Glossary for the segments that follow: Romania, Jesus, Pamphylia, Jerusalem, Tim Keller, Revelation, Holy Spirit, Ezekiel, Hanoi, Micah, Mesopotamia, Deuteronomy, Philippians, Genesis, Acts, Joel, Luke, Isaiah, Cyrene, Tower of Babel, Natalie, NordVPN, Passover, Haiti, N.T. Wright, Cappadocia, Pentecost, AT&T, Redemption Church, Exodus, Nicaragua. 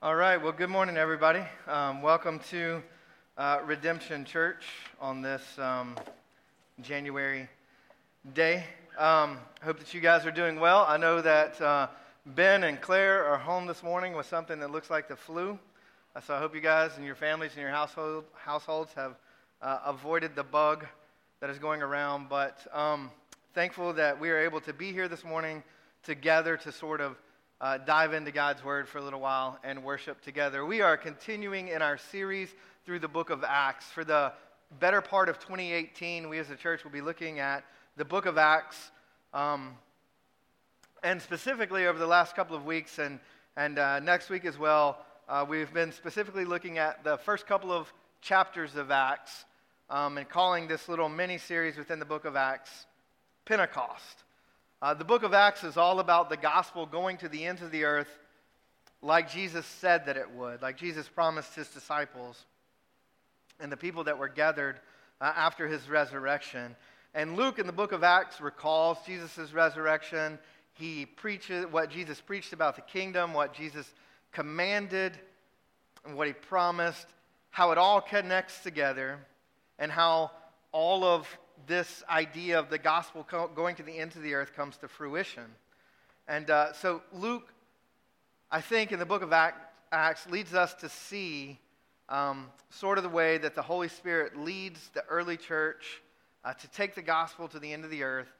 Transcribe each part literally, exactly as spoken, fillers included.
All right, well, good morning, everybody. Um, welcome to uh, Redemption Church on this um, January day. Um, hope that you guys are doing well. I know that uh, Ben and Claire are home this morning with something that looks like the flu. Uh, so I hope you guys and your families and your household households have uh, avoided the bug that is going around. But um, thankful that we are able to be here this morning to gather to sort of Uh, dive into God's Word for a little while and worship together. We are continuing in our series through the book of Acts. For the better part of twenty eighteen, we as a church will be looking at the book of Acts, um, and specifically over the last couple of weeks and, and uh, next week as well, uh, we've been specifically looking at the first couple of chapters of Acts um, and calling this little mini-series within the book of Acts, Pentecost. Uh, the book of Acts is all about the gospel going to the ends of the earth like Jesus said that it would, like Jesus promised his disciples and the people that were gathered uh, after his resurrection. And Luke in the book of Acts recalls Jesus' resurrection. He preaches what Jesus preached about the kingdom, what Jesus commanded, and what he promised, how it all connects together, and how all of this idea of the gospel going to the ends of the earth comes to fruition. And uh, so Luke, I think, in the book of Acts leads us to see um, sort of the way that the Holy Spirit leads the early church uh, to take the gospel to the end of the earth,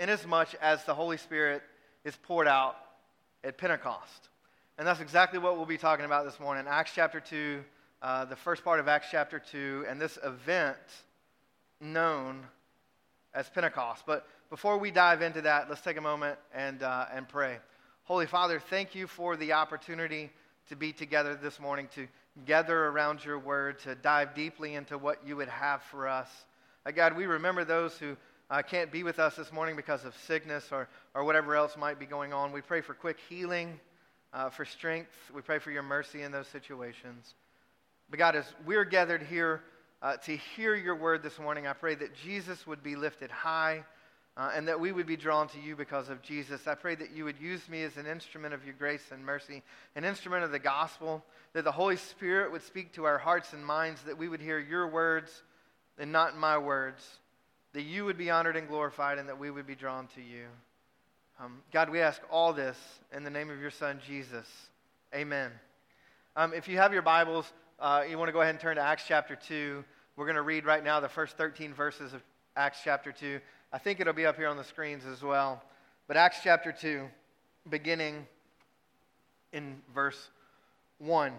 inasmuch as the Holy Spirit is poured out at Pentecost. And that's exactly what we'll be talking about this morning. Acts chapter two, uh, the first part of Acts chapter two, and this event known as Pentecost. But before we dive into that, let's take a moment and uh, and pray. Holy Father, thank you for the opportunity to be together this morning, to gather around your word, to dive deeply into what you would have for us. Uh, God, we remember those who uh, can't be with us this morning because of sickness or, or whatever else might be going on. We pray for quick healing, uh, for strength. We pray for your mercy in those situations. But God, as we're gathered here Uh, to hear your word this morning, I pray that Jesus would be lifted high uh, and that we would be drawn to you because of Jesus. I pray that you would use me as an instrument of your grace and mercy, an instrument of the gospel, that the Holy Spirit would speak to our hearts and minds, that we would hear your words and not my words, that you would be honored and glorified, and that we would be drawn to you. Um, God, we ask all this in the name of your Son, Jesus. Amen. Um, if you have your Bibles, uh, you want to go ahead and turn to Acts chapter two. We're going to read right now the first thirteen verses of Acts chapter two. I think it'll be up here on the screens as well. But Acts chapter two, beginning in verse one.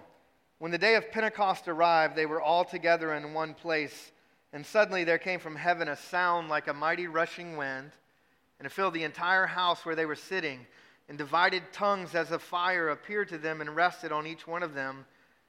When the day of Pentecost arrived, they were all together in one place. And suddenly there came from heaven a sound like a mighty rushing wind, and it filled the entire house where they were sitting. And divided tongues as of fire appeared to them and rested on each one of them.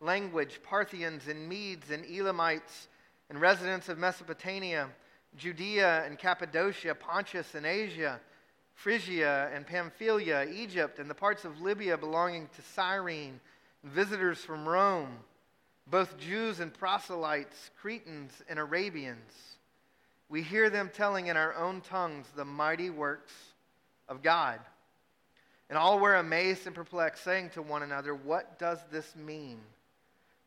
language, Parthians and Medes and Elamites and residents of Mesopotamia, Judea and Cappadocia, Pontus and Asia, Phrygia and Pamphylia, Egypt and the parts of Libya belonging to Cyrene, visitors from Rome, both Jews and proselytes, Cretans and Arabians. We hear them telling in our own tongues the mighty works of God." And all were amazed and perplexed, saying to one another, "What does this mean?"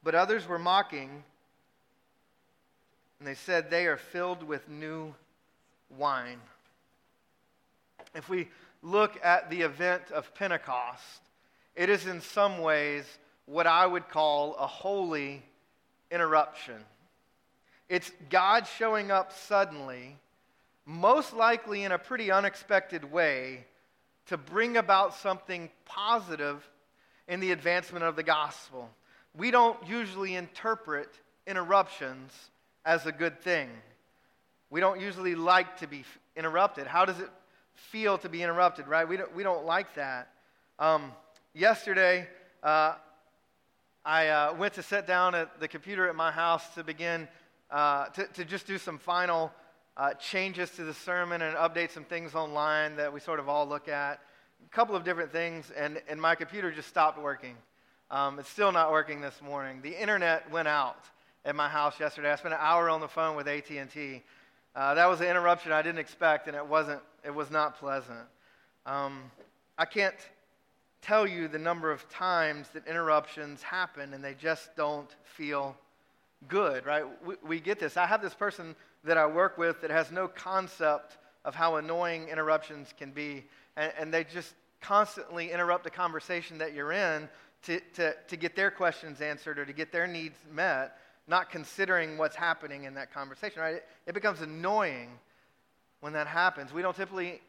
But others were mocking, and they said, "They are filled with new wine." If we look at the event of Pentecost, it is in some ways what I would call a holy interruption. It's God showing up suddenly, most likely in a pretty unexpected way, to bring about something positive in the advancement of the gospel. We don't usually interpret interruptions as a good thing. We don't usually like to be interrupted. How does it feel to be interrupted, right? We don't, we don't like that. Um, yesterday, uh, I uh, went to sit down at the computer at my house to begin uh, to, to just do some final uh, changes to the sermon and update some things online that we sort of all look at. A couple of different things, and, and my computer just stopped working. Um, it's still not working this morning. The internet went out at my house yesterday. I spent an hour on the phone with A T and T. Uh, that was an interruption I didn't expect, and it wasn't. It was not pleasant. Um, I can't tell you the number of times that interruptions happen and they just don't feel good, right? We, we get this. I have this person that I work with that has no concept of how annoying interruptions can be, and, and they just constantly interrupt the conversation that you're in to, to, to get their questions answered or to get their needs met, not considering what's happening in that conversation, right? It, it becomes annoying when that happens. We don't typically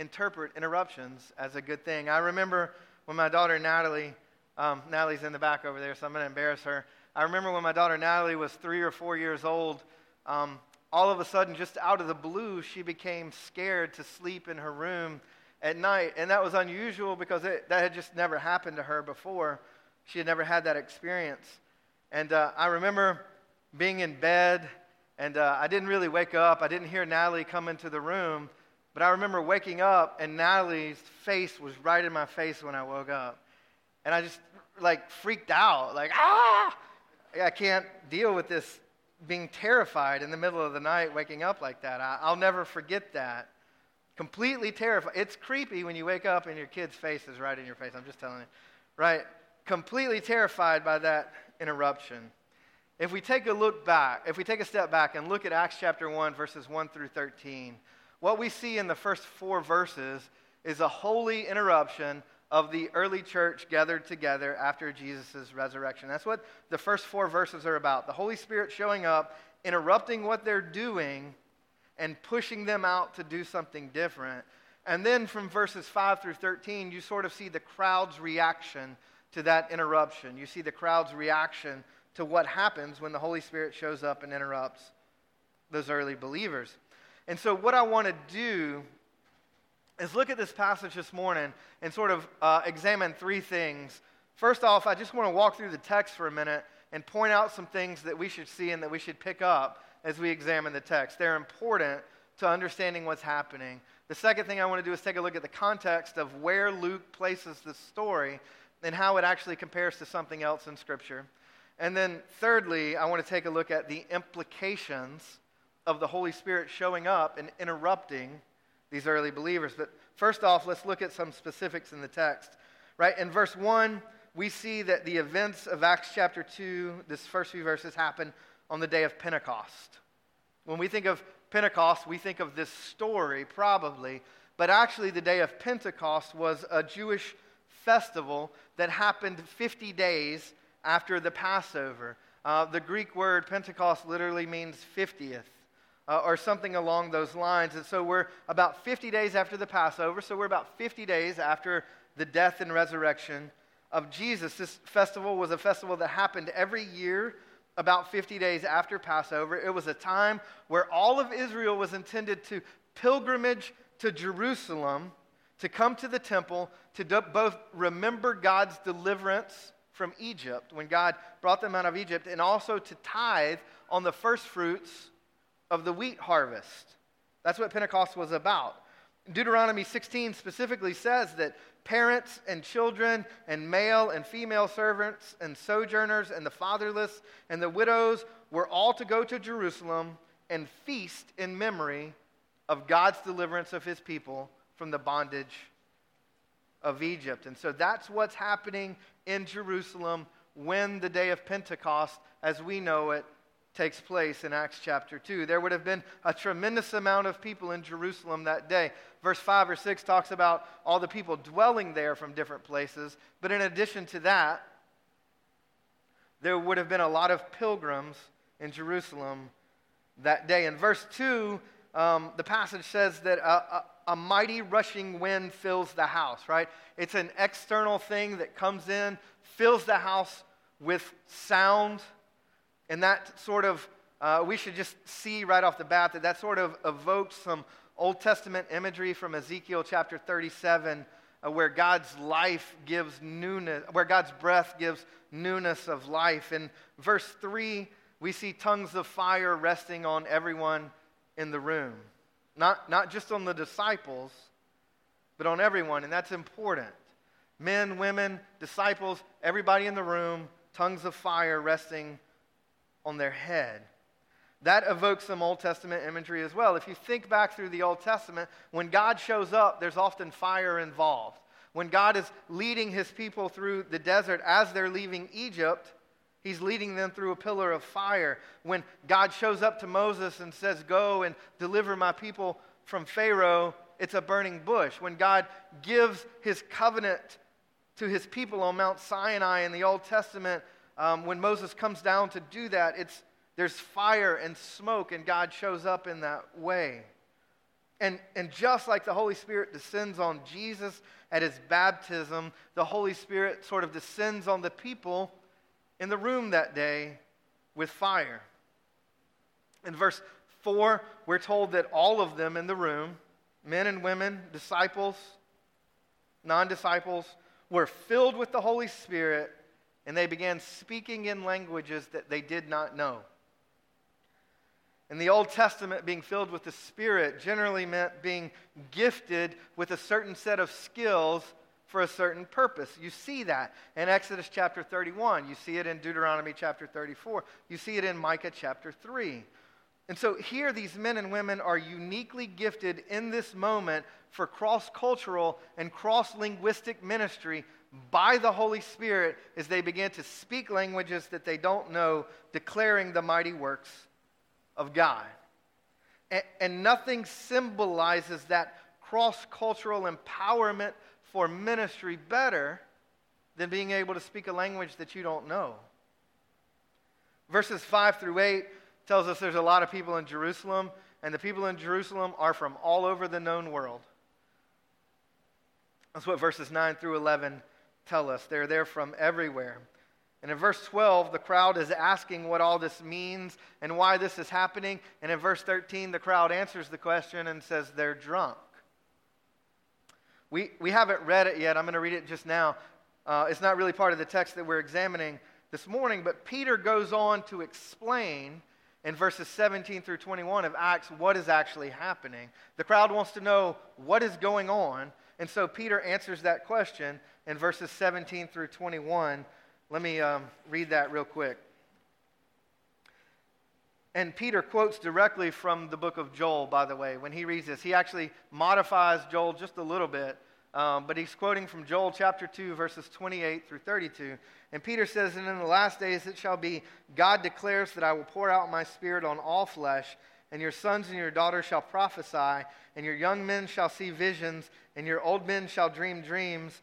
interpret interruptions as a good thing. I remember when my daughter Natalie, um, Natalie's in the back over there, so I'm going to embarrass her. I remember when my daughter Natalie was three or four years old, um, all of a sudden, just out of the blue, she became scared to sleep in her room at night. And that was unusual because it, that had just never happened to her before. She had never had that experience. And uh, I remember being in bed, and uh, I didn't really wake up. I didn't hear Natalie come into the room. But I remember waking up, and Natalie's face was right in my face when I woke up. And I just, like, freaked out. Like, ah! I can't deal with this, being terrified in the middle of the night, waking up like that. I, I'll never forget that. Completely terrified. It's creepy when you wake up and your kid's face is right in your face. I'm just telling you. Right? Completely terrified by that interruption. If we take a look back, if we take a step back and look at Acts chapter one, verses one through thirteen, what we see in the first four verses is a holy interruption of the early church gathered together after Jesus' resurrection. That's what the first four verses are about. The Holy Spirit showing up, interrupting what they're doing, and pushing them out to do something different. And then from verses five through thirteen, you sort of see the crowd's reaction to that interruption. You see the crowd's reaction to what happens when the Holy Spirit shows up and interrupts those early believers. And so what I want to do is look at this passage this morning and sort of uh, examine three things. First off, I just want to walk through the text for a minute and point out some things that we should see and that we should pick up as we examine the text. They're important to understanding what's happening. The second thing I want to do is take a look at the context of where Luke places the story and how it actually compares to something else in Scripture. And then thirdly, I want to take a look at the implications of the Holy Spirit showing up and interrupting these early believers. But first off, let's look at some specifics in the text. Right? In verse one, we see that the events of Acts chapter two, this first few verses, happen on the day of Pentecost. When we think of Pentecost, we think of this story probably, but actually the day of Pentecost was a Jewish festival that happened fifty days after the Passover. Uh, the Greek word Pentecost literally means fiftieth. Uh, or something along those lines. And so we're about fifty days after the Passover, so we're about fifty days after the death and resurrection of Jesus. This festival was a festival that happened every year, about fifty days after Passover. It was a time where all of Israel was intended to pilgrimage to Jerusalem, to come to the temple, to do- both remember God's deliverance from Egypt, when God brought them out of Egypt, and also to tithe on the first fruits of the wheat harvest. That's what Pentecost was about. Deuteronomy sixteen specifically says that parents and children and male and female servants and sojourners and the fatherless and the widows were all to go to Jerusalem and feast in memory of God's deliverance of his people from the bondage of Egypt. And so that's what's happening in Jerusalem when the day of Pentecost, as we know it, takes place in Acts chapter two. There would have been a tremendous amount of people in Jerusalem that day. Verse five or six talks about all the people dwelling there from different places, but in addition to that, there would have been a lot of pilgrims in Jerusalem that day. In verse two, um, the passage says that a, a, a mighty rushing wind fills the house, right? It's an external thing that comes in, fills the house with sound. And that sort of, uh, we should just see right off the bat that that sort of evokes some Old Testament imagery from Ezekiel chapter thirty-seven uh, where God's life gives newness, where God's breath gives newness of life. In verse three, we see tongues of fire resting on everyone in the room. Not, not just on the disciples, but on everyone, and that's important. Men, women, disciples, everybody in the room, tongues of fire resting on their head. That evokes some Old Testament imagery as well. If you think back through the Old Testament, when God shows up, there's often fire involved. When God is leading his people through the desert as they're leaving Egypt, he's leading them through a pillar of fire. When God shows up to Moses and says, "Go and deliver my people from Pharaoh," it's a burning bush. When God gives his covenant to his people on Mount Sinai in the Old Testament, um, when Moses comes down to do that, it's there's fire and smoke, and God shows up in that way. And, and just like the Holy Spirit descends on Jesus at his baptism, the Holy Spirit sort of descends on the people in the room that day with fire. In verse four, we're told that all of them in the room, men and women, disciples, non-disciples, were filled with the Holy Spirit, and they began speaking in languages that they did not know. In the Old Testament, being filled with the Spirit generally meant being gifted with a certain set of skills for a certain purpose. You see that in Exodus chapter thirty-one. You see it in Deuteronomy chapter thirty-four. You see it in Micah chapter three. And so here these men and women are uniquely gifted in this moment for cross-cultural and cross-linguistic ministry by the Holy Spirit as they begin to speak languages that they don't know, declaring the mighty works of God. And, and nothing symbolizes that cross-cultural empowerment for ministry better than being able to speak a language that you don't know. Verses five through eight tells us there's a lot of people in Jerusalem, and the people in Jerusalem are from all over the known world. That's what verses nine through eleven tell us. They're there from everywhere. And in verse twelve, the crowd is asking what all this means and why this is happening. And in verse thirteen, the crowd answers the question and says they're drunk. We we haven't read it yet. I'm going to read it just now. Uh, it's not really part of the text that we're examining this morning, but Peter goes on to explain in verses seventeen through twenty-one of Acts what is actually happening. The crowd wants to know what is going on, and so Peter answers that question in verses seventeen through twenty-one. Let me um, read that real quick. And Peter quotes directly from the book of Joel, by the way, when he reads this. He actually modifies Joel just a little bit, um, but he's quoting from Joel chapter two, verses twenty-eight through thirty-two. And Peter says, "And in the last days it shall be, God declares that I will pour out my spirit on all flesh, and your sons and your daughters shall prophesy, and your young men shall see visions, and your old men shall dream dreams,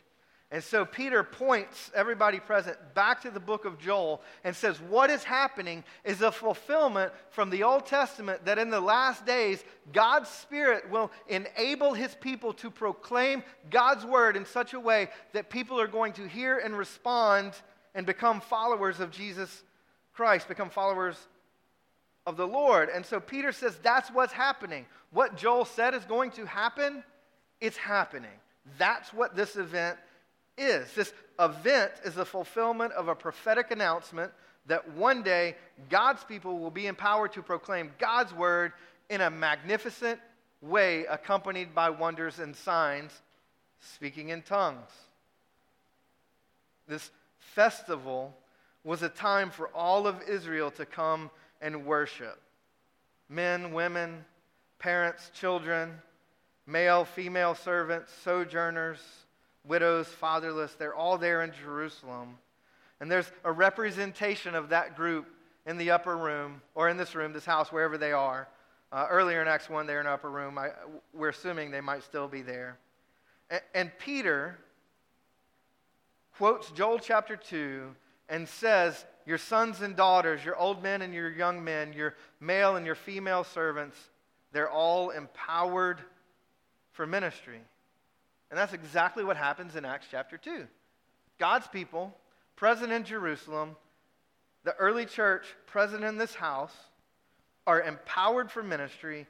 And so Peter points everybody present back to the book of Joel and says what is happening is a fulfillment from the Old Testament that in the last days God's Spirit will enable his people to proclaim God's word in such a way that people are going to hear and respond and become followers of Jesus Christ, become followers of the Lord. And so Peter says that's what's happening. What Joel said is going to happen, it's happening. That's what this event is. Is. This event is the fulfillment of a prophetic announcement that one day God's people will be empowered to proclaim God's word in a magnificent way, accompanied by wonders and signs, speaking in tongues. This festival was a time for all of Israel to come and worship. Men, women, parents, children, male, female servants, sojourners, widows, fatherless, they're all there in Jerusalem. And there's a representation of that group in the upper room, or in this room, this house, wherever they are. Uh, earlier in Acts one, they're in the upper room. I, we're assuming they might still be there. And, and Peter quotes Joel chapter two and says your sons and daughters, your old men and your young men, your male and your female servants, they're all empowered for ministry. And that's exactly what happens in Acts chapter two. God's people, present in Jerusalem, the early church, present in this house, are empowered for ministry.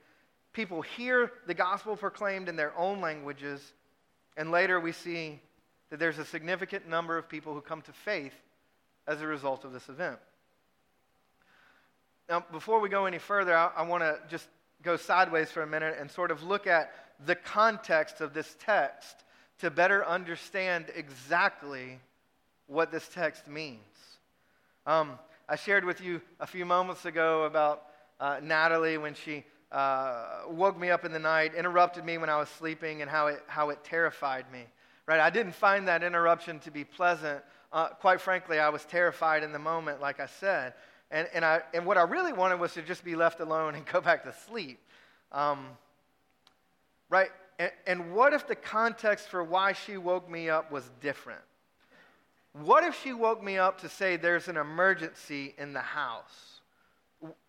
People hear the gospel proclaimed in their own languages, and later we see that there's a significant number of people who come to faith as a result of this event. Now, before we go any further, I, I want to just go sideways for a minute and sort of look at the context of this text to better understand exactly what this text means. Um, I shared with you a few moments ago about uh, Natalie when she uh, woke me up in the night, interrupted me when I was sleeping, and how it how it terrified me. Right? I didn't find that interruption to be pleasant. Uh, quite frankly, I was terrified in the moment, like I said. And and I and what I really wanted was to just be left alone and go back to sleep. Um, right? And, and what if the context for why she woke me up was different? What if she woke me up to say there's an emergency in the house?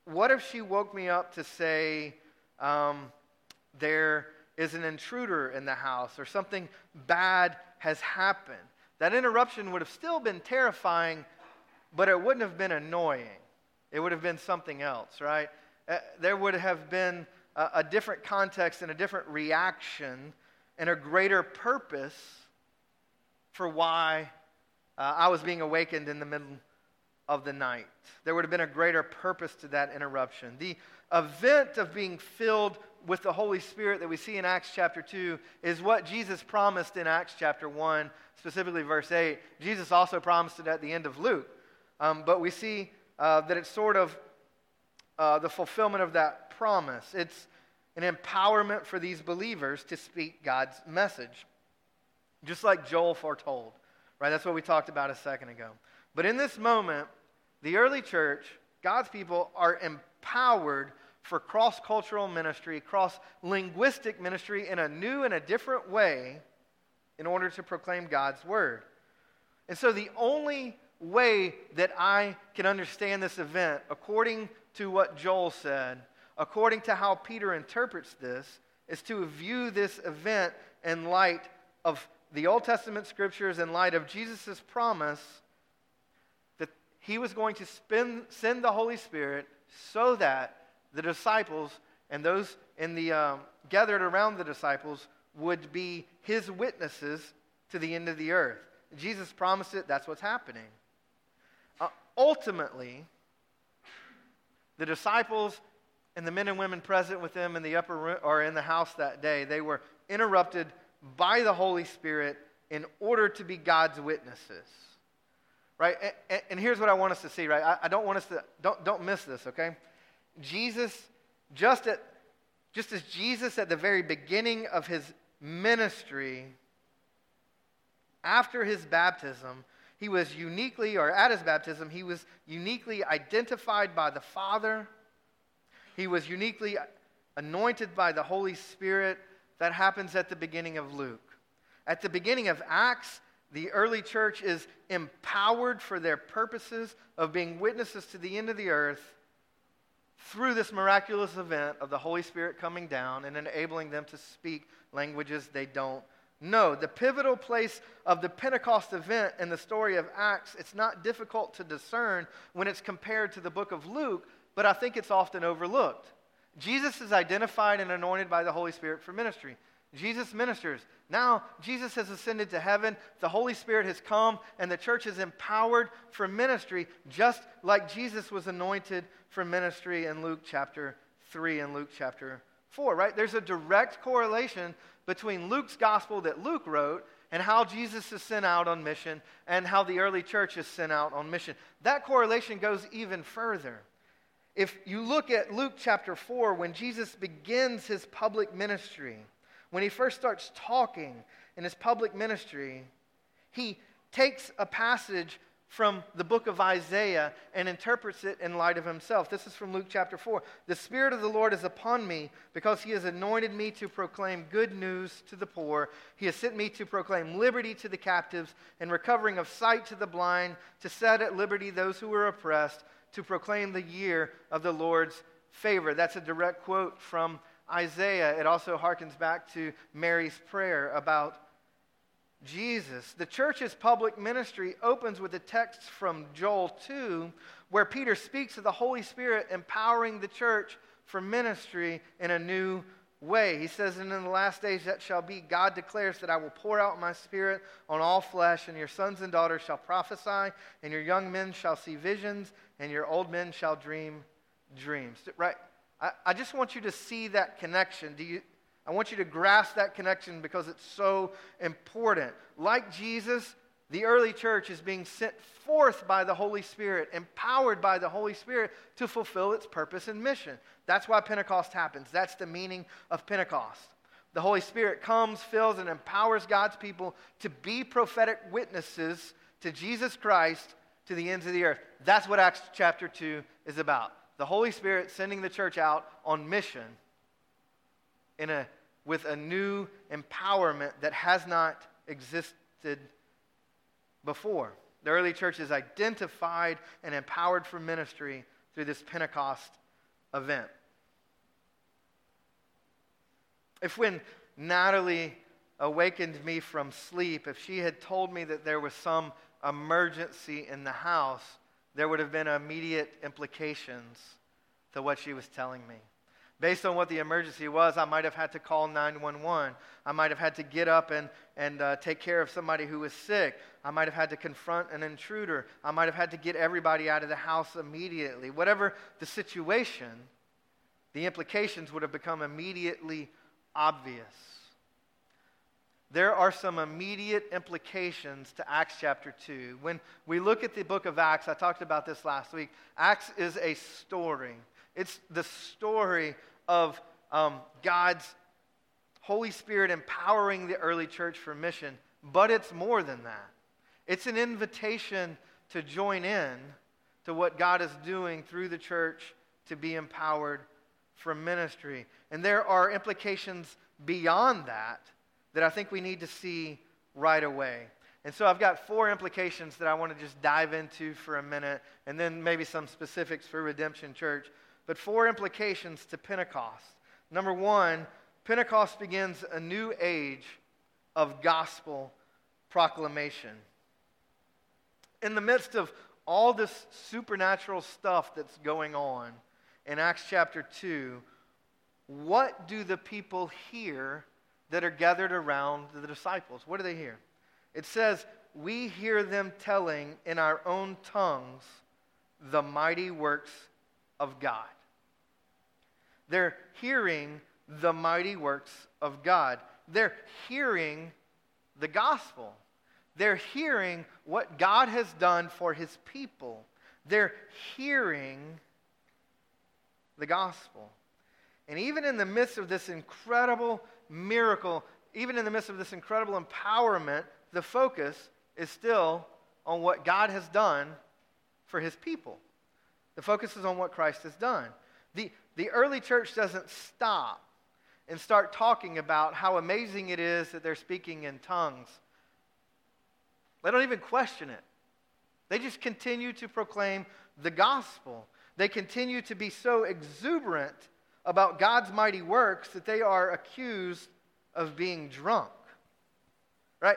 What if she woke me up to say um, there is an intruder in the house or something bad has happened? That interruption would have still been terrifying, but it wouldn't have been annoying. It would have been something else, right? Uh, there would have been a, a different context and a different reaction and a greater purpose for why Uh, I was being awakened in the middle of the night. There would have been a greater purpose to that interruption. The event of being filled with the Holy Spirit that we see in Acts chapter two is what Jesus promised in Acts chapter one, specifically verse eight. Jesus also promised it at the end of Luke. Um, but we see uh, that it's sort of uh, the fulfillment of that promise. It's an empowerment for these believers to speak God's message, just like Joel foretold. Right, that's what we talked about a second ago. But in this moment, the early church, God's people, are empowered for cross-cultural ministry, cross-linguistic ministry in a new and a different way in order to proclaim God's word. And so the only way that I can understand this event, according to what Joel said, according to how Peter interprets this, is to view this event in light of the Old Testament scriptures, in light of Jesus' promise that he was going to spend, send the Holy Spirit so that the disciples and those in the um, gathered around the disciples would be his witnesses to the end of the earth. Jesus promised it. That's what's happening. Uh, ultimately, the disciples and the men and women present with them in the upper room, or in the house that day, they were interrupted by the Holy Spirit in order to be God's witnesses, right? And, and here's what I want us to see, right? I, I don't want us to, don't, don't miss this, okay? Jesus, just, at, just as Jesus at the very beginning of his ministry, after his baptism, he was uniquely, or at his baptism, he was uniquely identified by the Father. He was uniquely anointed by the Holy Spirit. That happens at the beginning of Luke. At the beginning of Acts, the early church is empowered for their purposes of being witnesses to the end of the earth through this miraculous event of the Holy Spirit coming down and enabling them to speak languages they don't know. The pivotal place of the Pentecost event in the story of Acts, it's not difficult to discern when it's compared to the book of Luke, but I think it's often overlooked. Jesus is identified and anointed by the Holy Spirit for ministry. Jesus ministers. Now, Jesus has ascended to heaven. The Holy Spirit has come, and the church is empowered for ministry, just like Jesus was anointed for ministry in Luke chapter three and Luke chapter four, right? There's a direct correlation between Luke's gospel that Luke wrote and how Jesus is sent out on mission and how the early church is sent out on mission. That correlation goes even further. If you look at Luke chapter four, when Jesus begins his public ministry, when he first starts talking in his public ministry, he takes a passage from the book of Isaiah and interprets it in light of himself. This is from Luke chapter four. The Spirit of the Lord is upon me because he has anointed me to proclaim good news to the poor. He has sent me to proclaim liberty to the captives and recovering of sight to the blind, to set at liberty those who were oppressed, to proclaim the year of the Lord's favor. That's a direct quote from Isaiah. It also harkens back to Mary's prayer about Jesus. The church's public ministry opens with a text from Joel two, where Peter speaks of the Holy Spirit empowering the church for ministry in a new way. He says, and in the last days that shall be, God declares that I will pour out my Spirit on all flesh, and your sons and daughters shall prophesy, and your young men shall see visions, and your old men shall dream dreams. Right? I, I just want you to see that connection. Do you? I want you to grasp that connection because it's so important. Like Jesus, the early church is being sent forth by the Holy Spirit, empowered by the Holy Spirit to fulfill its purpose and mission. That's why Pentecost happens. That's the meaning of Pentecost. The Holy Spirit comes, fills, and empowers God's people to be prophetic witnesses to Jesus Christ to the ends of the earth. That's what Acts chapter two is about. The Holy Spirit sending the church out on mission in a, with a new empowerment that has not existed before. The early church is identified and empowered for ministry through this Pentecost event. If when Natalie awakened me from sleep, if she had told me that there was some emergency in the house, there would have been immediate implications to what she was telling me. Based on what the emergency was, I might have had to call nine one one. I might have had to get up and, and uh, take care of somebody who was sick. I might have had to confront an intruder. I might have had to get everybody out of the house immediately. Whatever the situation, the implications would have become immediately obvious. There are some immediate implications to Acts chapter two. When we look at the book of Acts, I talked about this last week. Acts is a story. It's the story of um, God's Holy Spirit empowering the early church for mission, but it's more than that. It's an invitation to join in to what God is doing through the church to be empowered for ministry. And there are implications beyond that that I think we need to see right away. And so I've got four implications that I want to just dive into for a minute, and then maybe some specifics for Redemption Church. But four implications to Pentecost. Number one, Pentecost begins a new age of gospel proclamation. In the midst of all this supernatural stuff that's going on in Acts chapter two, what do the people hear that are gathered around the disciples? What do they hear? It says, we hear them telling in our own tongues the mighty works of God. Of God. They're hearing the mighty works of God. They're hearing the gospel. They're hearing what God has done for his people. They're hearing the gospel. And even in the midst of this incredible miracle, even in the midst of this incredible empowerment, the focus is still on what God has done for his people. The focus is on what Christ has done. The, the early church doesn't stop and start talking about how amazing it is that they're speaking in tongues. They don't even question it. They just continue to proclaim the gospel. They continue to be so exuberant about God's mighty works that they are accused of being drunk. Right?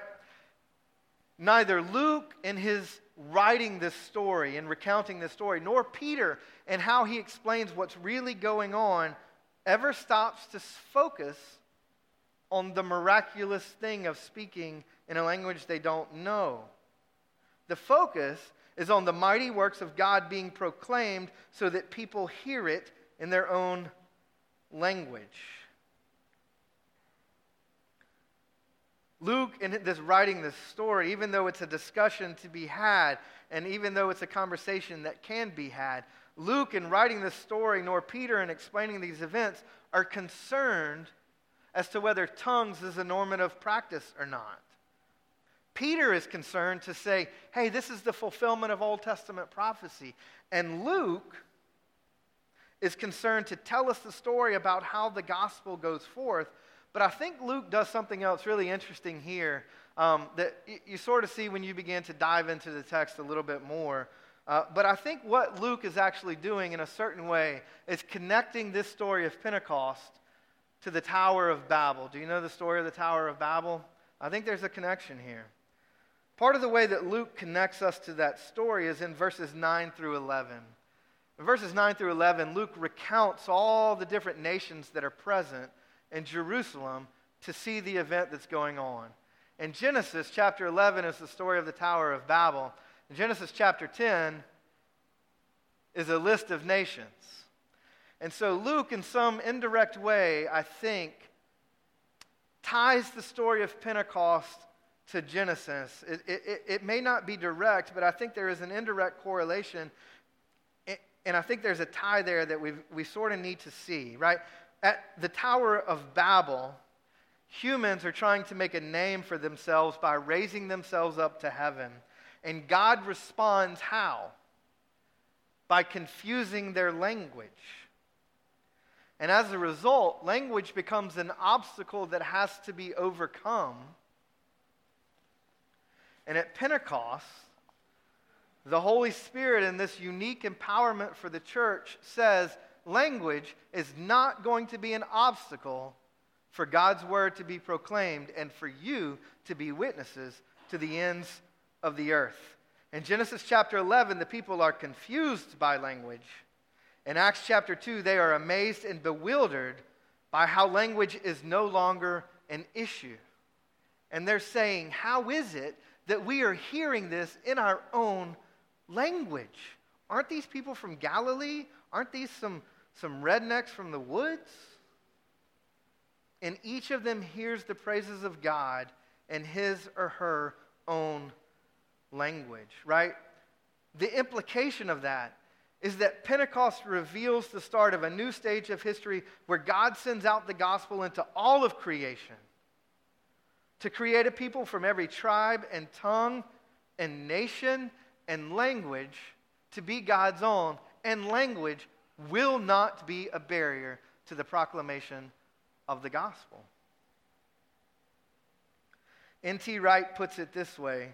Neither Luke in his writing this story and recounting this story, nor Peter and how he explains what's really going on, ever stops to focus on the miraculous thing of speaking in a language they don't know. The focus is on the mighty works of God being proclaimed so that people hear it in their own language. Luke, in this writing this story, even though it's a discussion to be had, and even though it's a conversation that can be had, Luke, in writing this story, nor Peter, in explaining these events, are concerned as to whether tongues is a normative practice or not. Peter is concerned to say, hey, this is the fulfillment of Old Testament prophecy. And Luke is concerned to tell us the story about how the gospel goes forth. But I think Luke does something else really interesting here um, that you sort of see when you begin to dive into the text a little bit more. Uh, but I think what Luke is actually doing in a certain way is connecting this story of Pentecost to the Tower of Babel. Do you know the story of the Tower of Babel? I think there's a connection here. Part of the way that Luke connects us to that story is in verses nine through eleven. In verses nine through eleven, Luke recounts all the different nations that are present in Jerusalem to see the event that's going on. In Genesis chapter eleven is the story of the Tower of Babel. In Genesis chapter ten is a list of nations. And so Luke, in some indirect way, I think, ties the story of Pentecost to Genesis. It, it, it may not be direct, but I think there is an indirect correlation, and I think there's a tie there that we we sort of need to see, right? At the Tower of Babel, humans are trying to make a name for themselves by raising themselves up to heaven. And God responds how? By confusing their language. And as a result, language becomes an obstacle that has to be overcome. And at Pentecost, the Holy Spirit, in this unique empowerment for the church, says language is not going to be an obstacle for God's word to be proclaimed and for you to be witnesses to the ends of the earth. In Genesis chapter eleven, the people are confused by language. In Acts chapter two, they are amazed and bewildered by how language is no longer an issue. And they're saying, how is it that we are hearing this in our own language? Aren't these people from Galilee? Aren't these some, some rednecks from the woods? And each of them hears the praises of God in his or her own language, right? The implication of that is that Pentecost reveals the start of a new stage of history where God sends out the gospel into all of creation to create a people from every tribe and tongue and nation and language to be God's own, and language will not be a barrier to the proclamation of the gospel. N T Wright puts it this way.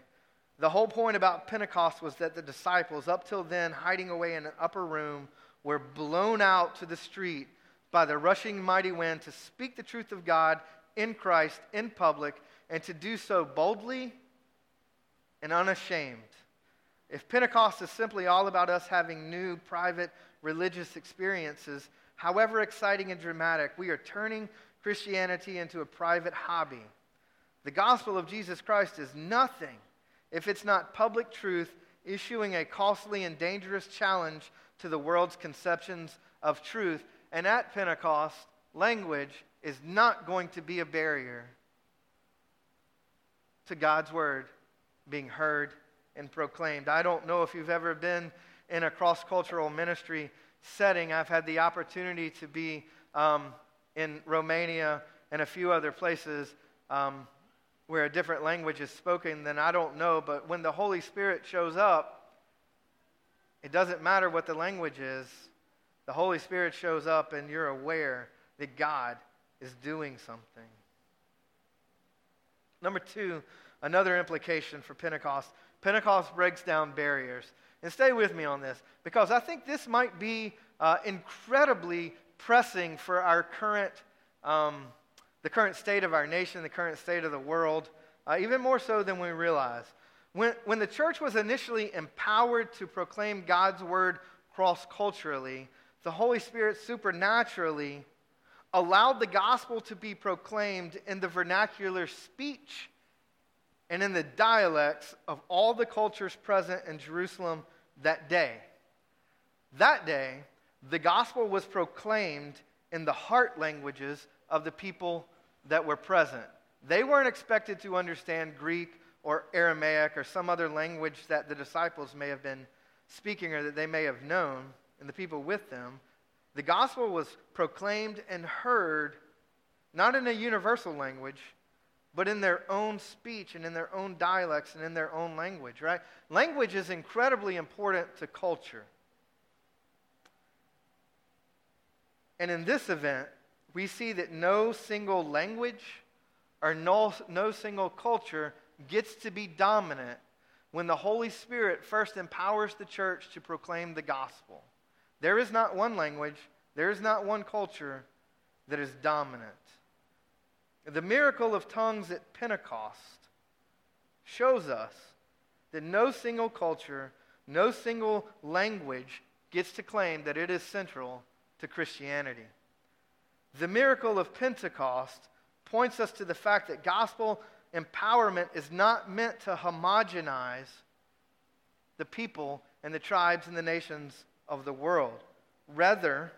The whole point about Pentecost was that the disciples, up till then hiding away in an upper room, were blown out to the street by the rushing mighty wind to speak the truth of God in Christ in public, and to do so boldly and unashamed. If Pentecost is simply all about us having new private religious experiences, however exciting and dramatic, we are turning Christianity into a private hobby. The gospel of Jesus Christ is nothing if it's not public truth issuing a costly and dangerous challenge to the world's conceptions of truth. And at Pentecost, language is not going to be a barrier to God's word being heard and proclaimed. I don't know if you've ever been in a cross-cultural ministry setting. I've had the opportunity to be um, in Romania and a few other places um where a different language is spoken, then I don't know. But when the Holy Spirit shows up, it doesn't matter what the language is. The Holy Spirit shows up and you're aware that God is doing something. Number two, another implication for Pentecost. Pentecost breaks down barriers. And stay with me on this, because I think this might be uh, incredibly pressing for our current um the current state of our nation, the current state of the world, uh, even more so than we realize. When, when the church was initially empowered to proclaim God's word cross-culturally, the Holy Spirit supernaturally allowed the gospel to be proclaimed in the vernacular speech and in the dialects of all the cultures present in Jerusalem that day. That day, the gospel was proclaimed in the heart languages of the people that were present. They weren't expected to understand Greek or Aramaic or some other language that the disciples may have been speaking or that they may have known, and the people with them. The gospel was proclaimed and heard, not in a universal language, but in their own speech and in their own dialects and in their own language, right? Language is incredibly important to culture. And in this event, we see that no single language or no, no single culture gets to be dominant when the Holy Spirit first empowers the church to proclaim the gospel. There is not one language, there is not one culture that is dominant. The miracle of tongues at Pentecost shows us that no single culture, no single language gets to claim that it is central to Christianity. The miracle of Pentecost points us to the fact that gospel empowerment is not meant to homogenize the people and the tribes and the nations of the world. Rather,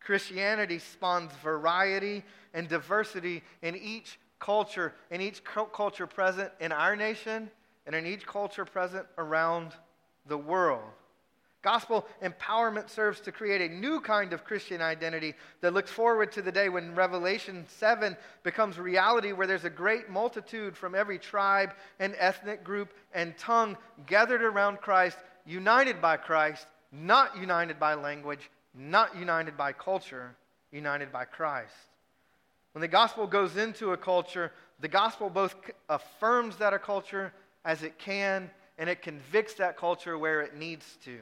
Christianity spawns variety and diversity in each culture, in each culture present in our nation, and in each culture present around the world. Gospel empowerment serves to create a new kind of Christian identity that looks forward to the day when Revelation seven becomes reality, where there's a great multitude from every tribe and ethnic group and tongue gathered around Christ, united by Christ, not united by language, not united by culture, united by Christ. When the gospel goes into a culture, the gospel both affirms that a culture as it can, and it convicts that culture where it needs to.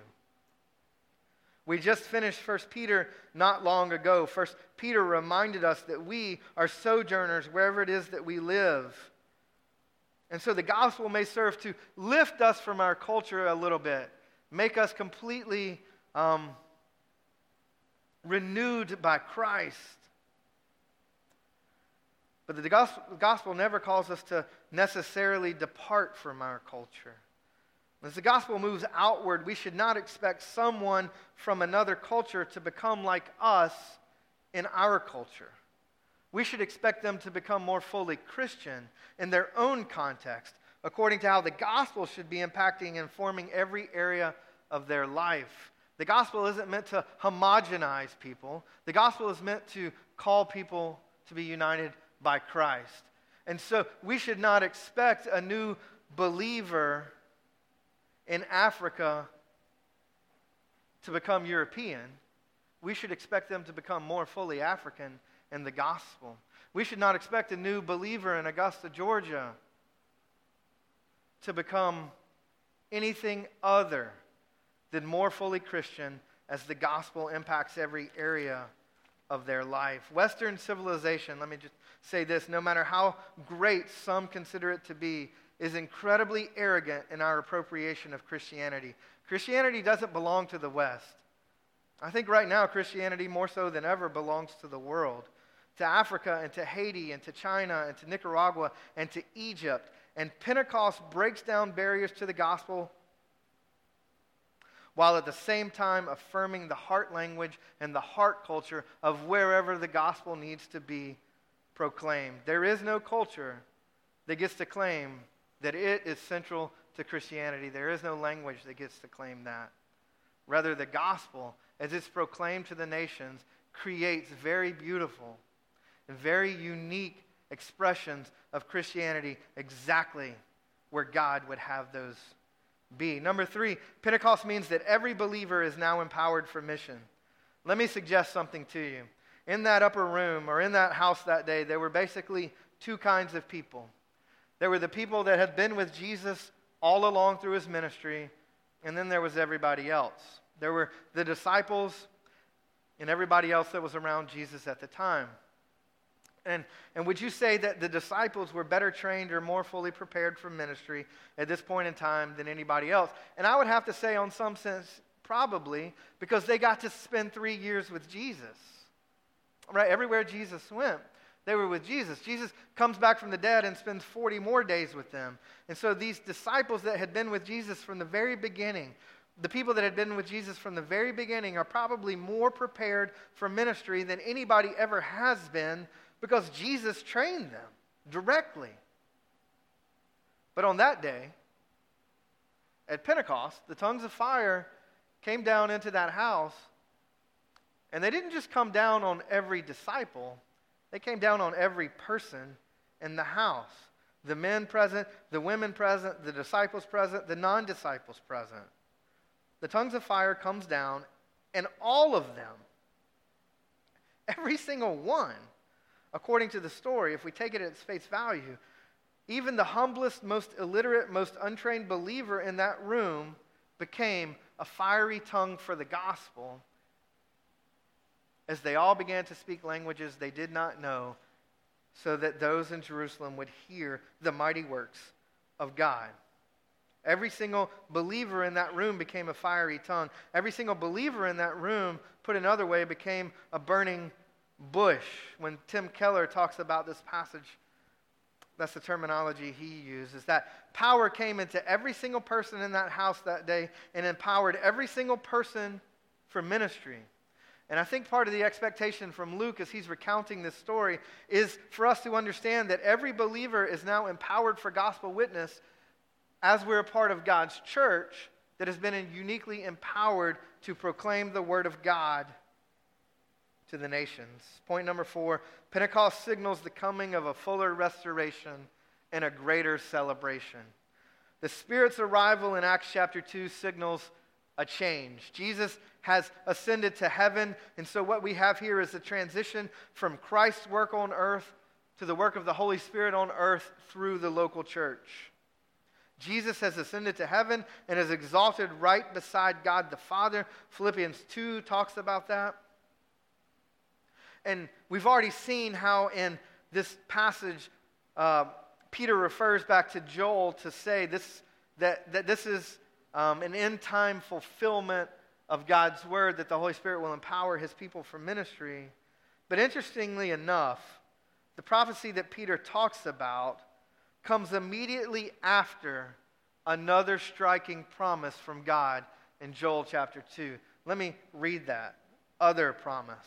We just finished First Peter not long ago. First Peter reminded us that we are sojourners wherever it is that we live. And so the gospel may serve to lift us from our culture a little bit, make us completely um, renewed by Christ. But the gospel, the gospel never calls us to necessarily depart from our culture. As the gospel moves outward, we should not expect someone from another culture to become like us in our culture. We should expect them to become more fully Christian in their own context, according to how the gospel should be impacting and informing every area of their life. The gospel isn't meant to homogenize people. The gospel is meant to call people to be united by Christ. And so we should not expect a new believer in Africa to become European. We should expect them to become more fully African in the gospel. We should not expect a new believer in Augusta, Georgia to become anything other than more fully Christian as the gospel impacts every area of their life. Western civilization, let me just say this, no matter how great some consider it to be, is incredibly arrogant in our appropriation of Christianity. Christianity doesn't belong to the West. I think right now Christianity more so than ever belongs to the world, to Africa and to Haiti and to China and to Nicaragua and to Egypt. And Pentecost breaks down barriers to the gospel while at the same time affirming the heart language and the heart culture of wherever the gospel needs to be proclaimed. There is no culture that gets to claim that it is central to Christianity. There is no language that gets to claim that. Rather, the gospel, as it's proclaimed to the nations, creates very beautiful and very unique expressions of Christianity exactly where God would have those be. Number three, Pentecost means that every believer is now empowered for mission. Let me suggest something to you. In that upper room or in that house that day, there were basically two kinds of people. There were the people that had been with Jesus all along through his ministry, and then there was everybody else. There were the disciples and everybody else that was around Jesus at the time. And, and would you say that the disciples were better trained or more fully prepared for ministry at this point in time than anybody else? And I would have to say, on some sense, probably, because they got to spend three years with Jesus. Right? Everywhere Jesus went, they were with Jesus. Jesus comes back from the dead and spends forty more days with them. And so these disciples that had been with Jesus from the very beginning, the people that had been with Jesus from the very beginning are probably more prepared for ministry than anybody ever has been because Jesus trained them directly. But on that day, at Pentecost, the tongues of fire came down into that house, and they didn't just come down on every disciple. They came down on every person in the house. The men present, the women present, the disciples present, the non-disciples present. The tongues of fire comes down, and all of them, every single one, according to the story, if we take it at its face value, even the humblest, most illiterate, most untrained believer in that room became a fiery tongue for the gospel as they all began to speak languages they did not know, so that those in Jerusalem would hear the mighty works of God. Every single believer in that room became a fiery tongue. Every single believer in that room, put another way, became a burning bush. When Tim Keller talks about this passage, that's the terminology he uses, that power came into every single person in that house that day and empowered every single person for ministry. And I think part of the expectation from Luke as he's recounting this story is for us to understand that every believer is now empowered for gospel witness as we're a part of God's church that has been uniquely empowered to proclaim the word of God to the nations. Point number four, Pentecost signals the coming of a fuller restoration and a greater celebration. The Spirit's arrival in Acts chapter two signals a change. Jesus has ascended to heaven, and so what we have here is a transition from Christ's work on earth to the work of the Holy Spirit on earth through the local church. Jesus has ascended to heaven and is exalted right beside God the Father. Philippians two talks about that. And we've already seen how in this passage, uh, Peter refers back to Joel to say this that, that this is Um, an end-time fulfillment of God's word, that the Holy Spirit will empower his people for ministry. But interestingly enough, the prophecy that Peter talks about comes immediately after another striking promise from God in Joel chapter two. Let me read that other promise.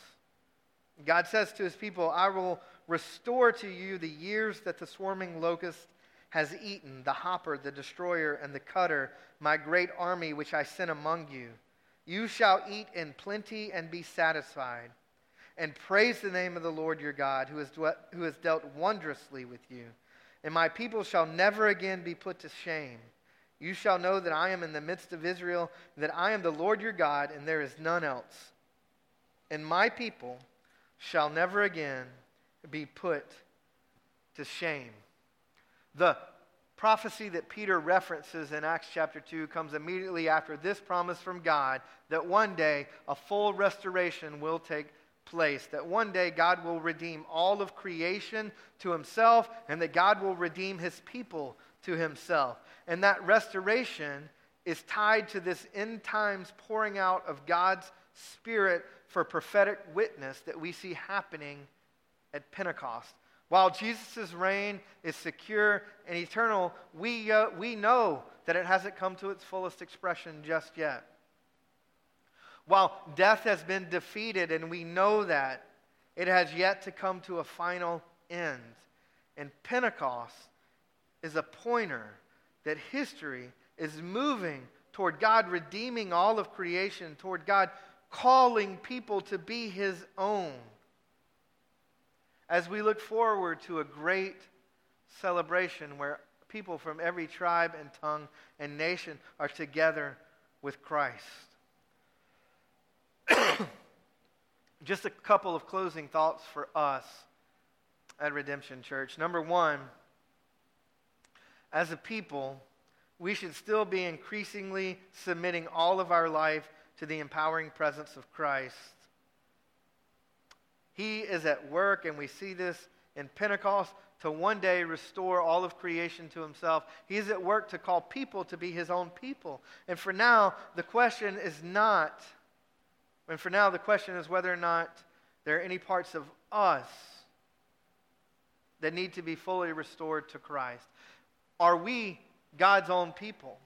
God says to his people, "I will restore to you the years that the swarming locust has eaten, the hopper, the destroyer, and the cutter, my great army which I sent among you. You shall eat in plenty and be satisfied, and praise the name of the Lord your God, who has, dwelt, who has dealt wondrously with you. And my people shall never again be put to shame. You shall know that I am in the midst of Israel, that I am the Lord your God, and there is none else. And my people shall never again be put to shame." The prophecy that Peter references in Acts chapter two comes immediately after this promise from God that one day a full restoration will take place, that one day God will redeem all of creation to himself, and that God will redeem his people to himself. And that restoration is tied to this end times pouring out of God's Spirit for prophetic witness that we see happening at Pentecost. While Jesus' reign is secure and eternal, we, uh, we know that it hasn't come to its fullest expression just yet. While death has been defeated, and we know that, it has yet to come to a final end. And Pentecost is a pointer that history is moving toward God redeeming all of creation, toward God calling people to be his own, as we look forward to a great celebration where people from every tribe and tongue and nation are together with Christ. Just a couple of closing thoughts for us at Redemption Church. Number one, as a people, we should still be increasingly submitting all of our life to the empowering presence of Christ. He is at work, and we see this in Pentecost, to one day restore all of creation to himself. He is at work to call people to be his own people. And for now, the question is not, and for now, the question is whether or not there are any parts of us that need to be fully restored to Christ. Are we God's own people?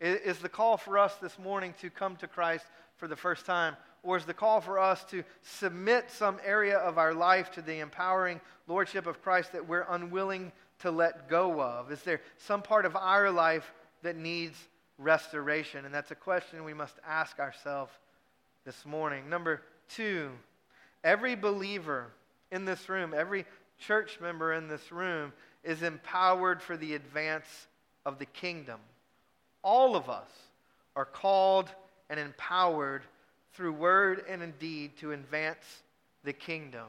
Is the call for us this morning to come to Christ for the first time? Or is the call for us to submit some area of our life to the empowering lordship of Christ that we're unwilling to let go of? Is there some part of our life that needs restoration? And that's a question we must ask ourselves this morning. Number two, every believer in this room, every church member in this room is empowered for the advance of the kingdom. All of us are called and empowered through word and in deed to advance the kingdom.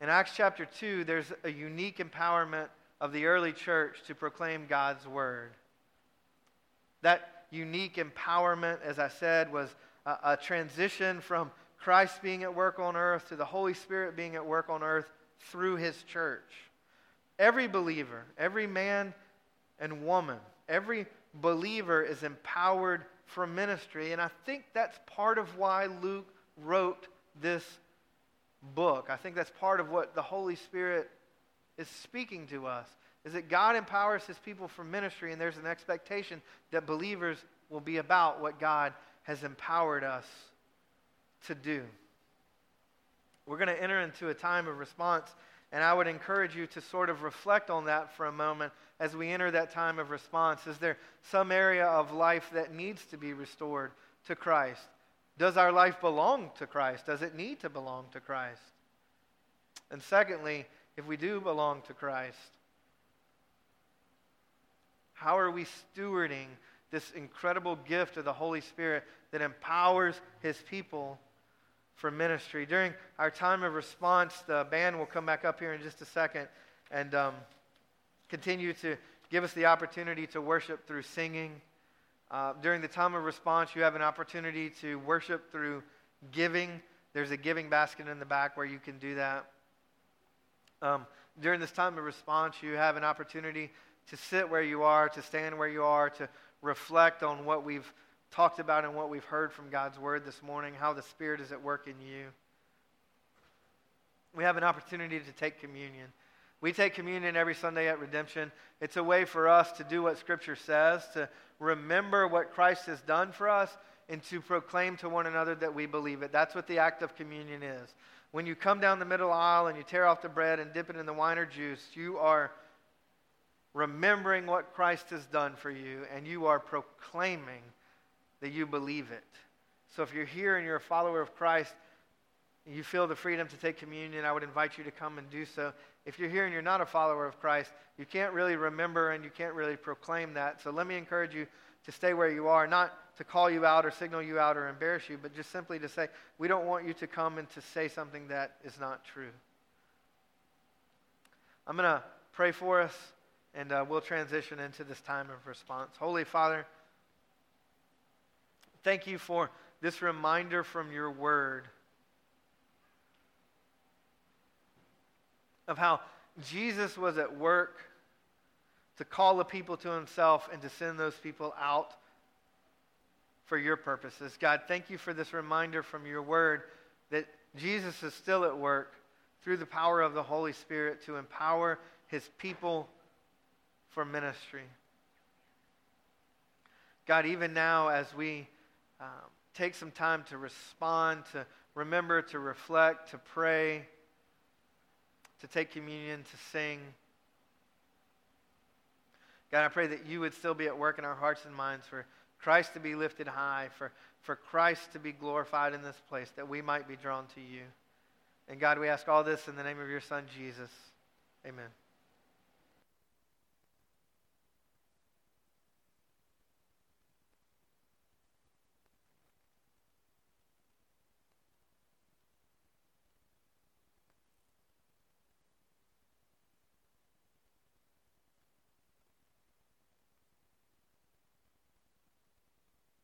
In Acts chapter two, there's a unique empowerment of the early church to proclaim God's word. That unique empowerment, as I said, was a, a transition from Christ being at work on earth to the Holy Spirit being at work on earth through his church. Every believer, every man and woman, every believer is empowered for ministry. And I think that's part of why Luke wrote this book. I think that's part of what the Holy Spirit is speaking to us, is that God empowers his people for ministry, and there's an expectation that believers will be about what God has empowered us to do. We're going to enter into a time of response, and I would encourage you to sort of reflect on that for a moment as we enter that time of response. Is there some area of life that needs to be restored to Christ? Does our life belong to Christ? Does it need to belong to Christ? And secondly, if we do belong to Christ, how are we stewarding this incredible gift of the Holy Spirit that empowers his people for ministry? During our time of response, the band will come back up here in just a second and um, continue to give us the opportunity to worship through singing. Uh, during the time of response, you have an opportunity to worship through giving. There's a giving basket in the back where you can do that. Um, during this time of response, you have an opportunity to sit where you are, to stand where you are, to reflect on what we've talked about and what we've heard from God's word this morning, how the Spirit is at work in you. We have an opportunity to take communion. We take communion every Sunday at Redemption. It's a way for us to do what Scripture says, to remember what Christ has done for us, and to proclaim to one another that we believe it. That's what the act of communion is. When you come down the middle aisle and you tear off the bread and dip it in the wine or juice, you are remembering what Christ has done for you, and you are proclaiming that you believe it. So if you're here and you're a follower of Christ, and you feel the freedom to take communion, I would invite you to come and do so. If you're here and you're not a follower of Christ, you can't really remember and you can't really proclaim that. So let me encourage you to stay where you are, not to call you out or signal you out or embarrass you, but just simply to say, we don't want you to come and to say something that is not true. I'm going to pray for us, and uh, we'll transition into this time of response. Holy Father, thank you for this reminder from your word of how Jesus was at work to call the people to himself and to send those people out for your purposes. God, thank you for this reminder from your word that Jesus is still at work through the power of the Holy Spirit to empower his people for ministry. God, even now as we um, take some time to respond, to remember, to reflect, to pray, to take communion, to sing, God, I pray that you would still be at work in our hearts and minds for Christ to be lifted high, for, for Christ to be glorified in this place, that we might be drawn to you. And God, we ask all this in the name of your Son, Jesus. Amen.